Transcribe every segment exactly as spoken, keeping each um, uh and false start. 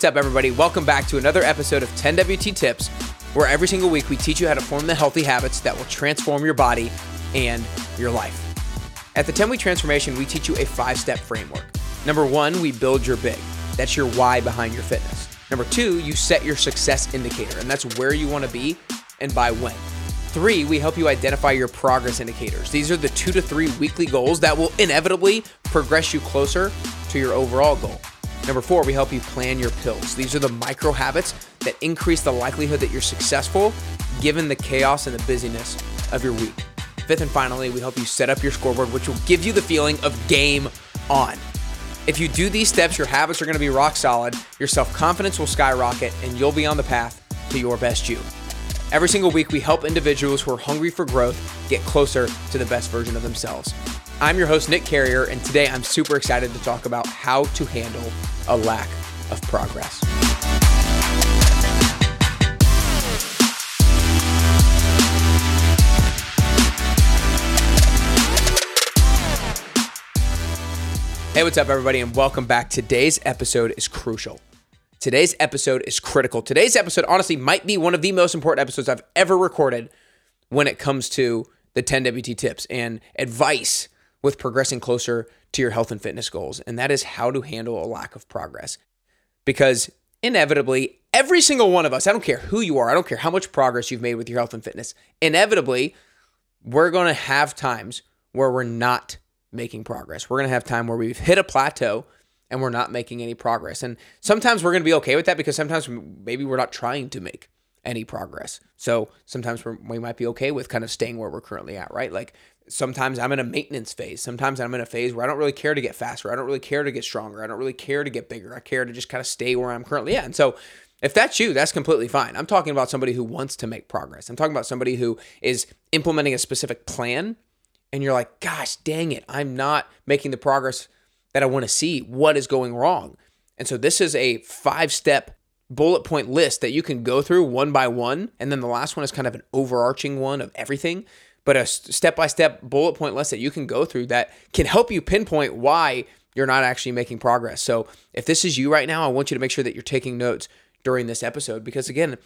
What's up, everybody? Welcome back to another episode of ten W T Tips, where every single week we teach you how to form the healthy habits that will transform your body and your life. At the ten week Transformation, we teach you a five-step framework. Number one, we build your big. That's your why behind your fitness. Number two, you set your success indicator, and that's where you want to be and by when. Three, we help you identify your progress indicators. These are the two to three weekly goals that will inevitably progress you closer to your overall goal. Number four, we help you plan your pills. These are the micro habits that increase the likelihood that you're successful given the chaos and the busyness of your week. Fifth and finally, we help you set up your scoreboard, which will give you the feeling of game on. If you do these steps, your habits are going to be rock solid, your self-confidence will skyrocket, and you'll be on the path to your best you. Every single week, we help individuals who are hungry for growth get closer to the best version of themselves. I'm your host, Nick Carrier, and today I'm super excited to talk about how to handle a lack of progress. Hey, what's up, everybody, and welcome back. Today's episode is crucial. Today's episode is critical. Today's episode, honestly, might be one of the most important episodes I've ever recorded when it comes to the ten W T tips and advice with progressing closer to your health and fitness goals, and that is how to handle a lack of progress. Because inevitably, every single one of us, I don't care who you are, I don't care how much progress you've made with your health and fitness, inevitably, we're going to have times where we're not making progress. We're going to have time where we've hit a plateau and we're not making any progress. And sometimes we're going to be okay with that because sometimes maybe we're not trying to make any progress. So sometimes we're, we might be okay with kind of staying where we're currently at, right? Like sometimes I'm in a maintenance phase. Sometimes I'm in a phase where I don't really care to get faster. I don't really care to get stronger. I don't really care to get bigger. I care to just kind of stay where I'm currently at. And so if that's you, that's completely fine. I'm talking about somebody who wants to make progress. I'm talking about somebody who is implementing a specific plan and you're like, gosh, dang it, I'm not making the progress that I want to see. What is going wrong? And so this is a five-step bullet point list that you can go through one by one. And then the last one is kind of an overarching one of everything, but a step-by-step bullet point list that you can go through that can help you pinpoint why you're not actually making progress. So if this is you right now, I want you to make sure that you're taking notes during this episode, because again,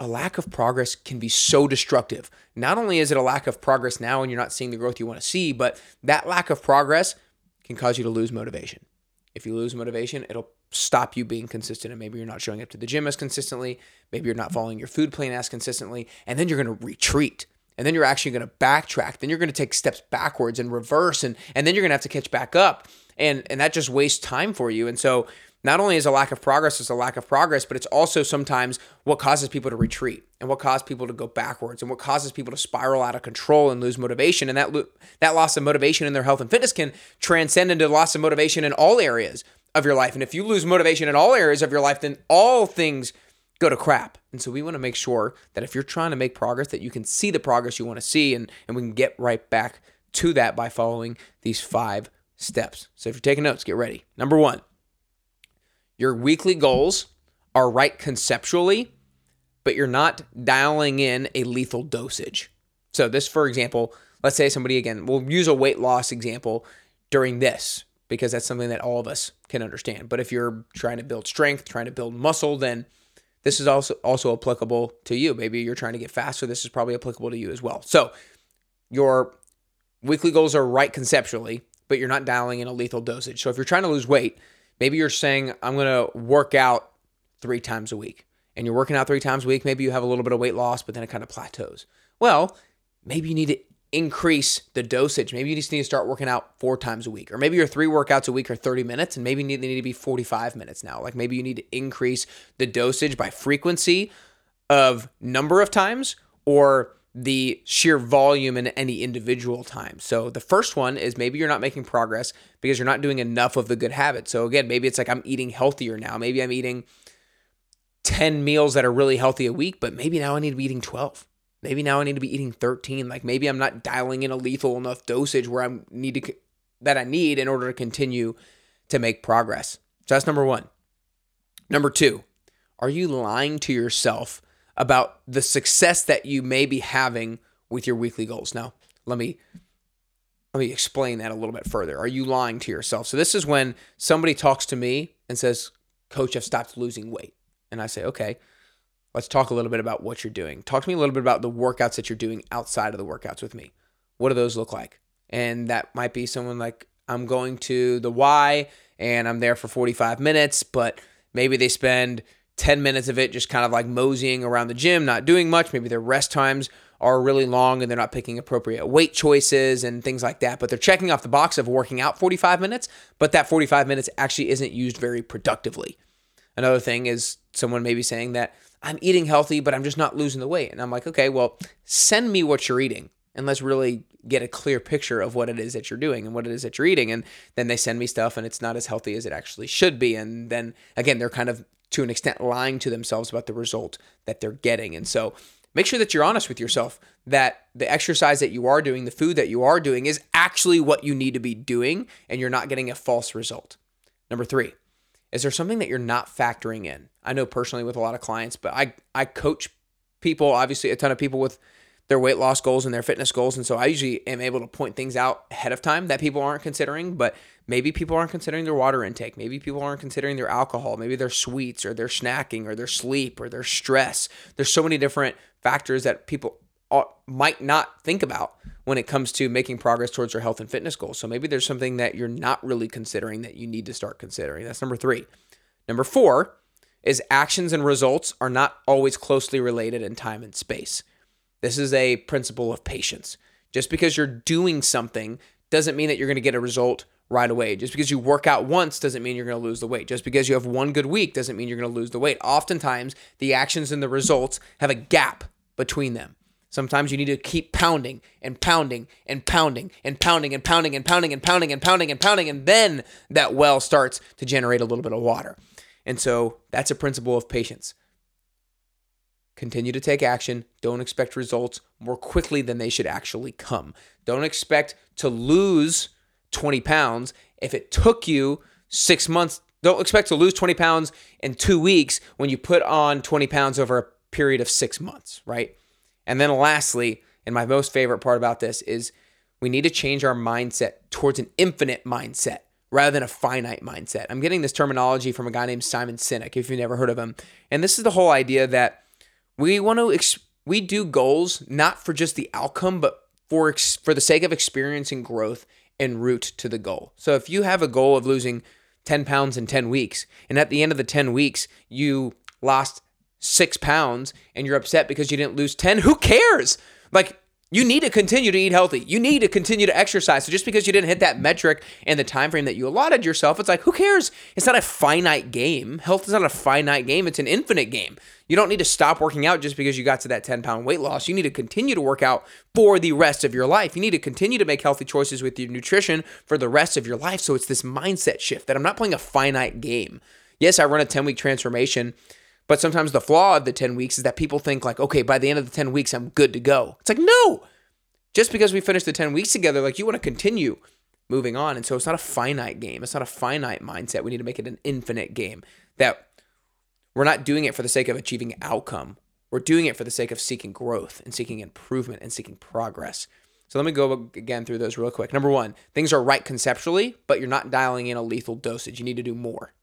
a lack of progress can be so destructive. Not only is it a lack of progress now and you're not seeing the growth you want to see, but that lack of progress can cause you to lose motivation. If you lose motivation, it'll stop you being consistent, and maybe you're not showing up to the gym as consistently, maybe you're not following your food plan as consistently, and then you're going to retreat, and then you're actually going to backtrack, then you're going to take steps backwards and reverse, and, and then you're going to have to catch back up, and, and that just wastes time for you. And so not only is a lack of progress, it's a lack of progress, but it's also sometimes what causes people to retreat and what causes people to go backwards and what causes people to spiral out of control and lose motivation. And that, lo- that loss of motivation in their health and fitness can transcend into loss of motivation in all areas of your life. And if you lose motivation in all areas of your life, then all things go to crap. And so we want to make sure that if you're trying to make progress, that you can see the progress you want to see, and, and we can get right back to that by following these five steps. So if you're taking notes, get ready. Number one. Your weekly goals are right conceptually, but you're not dialing in a lethal dosage. So this, for example, let's say somebody, again, we'll use a weight loss example during this because that's something that all of us can understand. But if you're trying to build strength, trying to build muscle, then this is also, also applicable to you. Maybe you're trying to get faster. This is probably applicable to you as well. So your weekly goals are right conceptually, but you're not dialing in a lethal dosage. So if you're trying to lose weight, maybe you're saying, I'm going to work out three times a week. And you're working out three times a week. Maybe you have a little bit of weight loss, but then it kind of plateaus. Well, maybe you need to increase the dosage. Maybe you just need to start working out four times a week. Or maybe your three workouts a week are thirty minutes, and maybe they need to be forty-five minutes now. Like maybe you need to increase the dosage by frequency of number of times or the sheer volume in any individual time. So the first one is maybe you're not making progress because you're not doing enough of the good habits. So again, maybe it's like I'm eating healthier now. Maybe I'm eating ten meals that are really healthy a week, but maybe now I need to be eating twelve. Maybe now I need to be eating thirteen. Like maybe I'm not dialing in a lethal enough dosage where I need to that I need in order to continue to make progress. So that's number one. Number two, are you lying to yourself about the success that you may be having with your weekly goals? Now, let me let me explain that a little bit further. Are you lying to yourself? So this is when somebody talks to me and says, coach, I've stopped losing weight. And I say, okay, let's talk a little bit about what you're doing. Talk to me a little bit about the workouts that you're doing outside of the workouts with me. What do those look like? And that might be someone like, I'm going to the Y and I'm there for forty-five minutes, but maybe they spend ten minutes of it just kind of like moseying around the gym, not doing much. Maybe their rest times are really long and they're not picking appropriate weight choices and things like that, but they're checking off the box of working out forty-five minutes, but that forty-five minutes actually isn't used very productively. Another thing is someone maybe saying that I'm eating healthy, but I'm just not losing the weight. And I'm like, okay, well, send me what you're eating and let's really get a clear picture of what it is that you're doing and what it is that you're eating. And then they send me stuff and it's not as healthy as it actually should be. And then again, they're kind of to an extent lying to themselves about the result that they're getting. And so make sure that you're honest with yourself, that the exercise that you are doing, the food that you are doing is actually what you need to be doing and you're not getting a false result. Number three, is there something that you're not factoring in? I know personally with a lot of clients, but I, I coach people, obviously a ton of people with their weight loss goals and their fitness goals. And so I usually am able to point things out ahead of time that people aren't considering, but maybe people aren't considering their water intake. Maybe people aren't considering their alcohol, maybe their sweets or their snacking or their sleep or their stress. There's so many different factors that people might not think about when it comes to making progress towards their health and fitness goals. So maybe there's something that you're not really considering that you need to start considering. That's number three. Number four is actions and results are not always closely related in time and space. This is a principle of patience. Just because you're doing something doesn't mean that you're going to get a result right away. Just because you work out once doesn't mean you're going to lose the weight. Just because you have one good week doesn't mean you're going to lose the weight. Oftentimes, the actions and the results have a gap between them. Sometimes you need to keep pounding and pounding and pounding and pounding and pounding and pounding and pounding and pounding and pounding, and then that well starts to generate a little bit of water. And so that's a principle of patience. Continue to take action. Don't expect results more quickly than they should actually come. Don't expect to lose twenty pounds if it took you six months. Don't expect to lose twenty pounds in two weeks when you put on twenty pounds over a period of six months, right? And then lastly, and my most favorite part about this is we need to change our mindset towards an infinite mindset rather than a finite mindset. I'm getting this terminology from a guy named Simon Sinek, if you've never heard of him. And this is the whole idea that we want to ex- we do goals not for just the outcome, but for ex- for the sake of experiencing growth en route to the goal. So if you have a goal of losing ten pounds in ten weeks, and at the end of the ten weeks, you lost six pounds and you're upset because you didn't lose ten, who cares? Like, you need to continue to eat healthy. You need to continue to exercise. So just because you didn't hit that metric and the time frame that you allotted yourself, it's like, who cares? It's not a finite game. Health is not a finite game. It's an infinite game. You don't need to stop working out just because you got to that ten pound weight loss. You need to continue to work out for the rest of your life. You need to continue to make healthy choices with your nutrition for the rest of your life. So it's this mindset shift that I'm not playing a finite game. Yes, I run a ten week transformation. But sometimes the flaw of the ten weeks is that people think like, okay, by the end of the ten weeks, I'm good to go. It's like, no, just because we finished the ten weeks together, like you want to continue moving on. And so it's not a finite game. It's not a finite mindset. We need to make it an infinite game that we're not doing it for the sake of achieving outcome. We're doing it for the sake of seeking growth and seeking improvement and seeking progress. So let me go again through those real quick. Number one, things are right conceptually, but you're not dialing in a lethal dosage. You need to do more.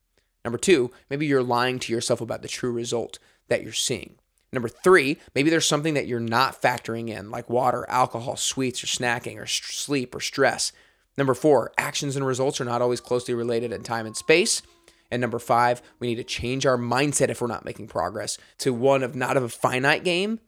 Number two, maybe you're lying to yourself about the true result that you're seeing. Number three, maybe there's something that you're not factoring in, like water, alcohol, sweets, or snacking, or st- sleep, or stress. Number four, actions and results are not always closely related in time and space. And number five, we need to change our mindset if we're not making progress to one of not of a finite game,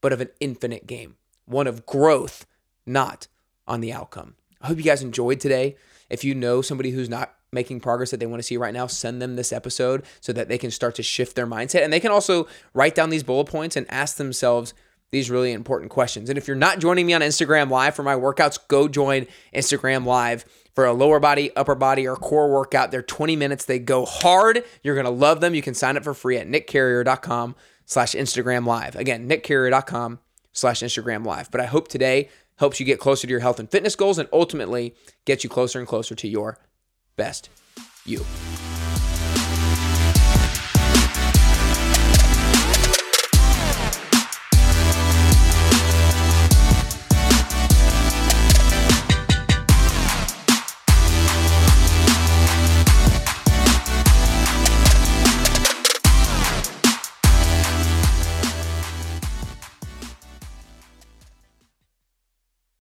but of an infinite game, one of growth, not on the outcome. I hope you guys enjoyed today. If you know somebody who's not making progress that they want to see right now, send them this episode so that they can start to shift their mindset. And they can also write down these bullet points and ask themselves these really important questions. And if you're not joining me on Instagram Live for my workouts, go join Instagram Live for a lower body, upper body, or core workout. They're twenty minutes. They go hard. You're going to love them. You can sign up for free at nickcarrier.com slash Instagram Live. Again, nickcarrier.com slash Instagram Live. But I hope today helps you get closer to your health and fitness goals and ultimately gets you closer and closer to your best you.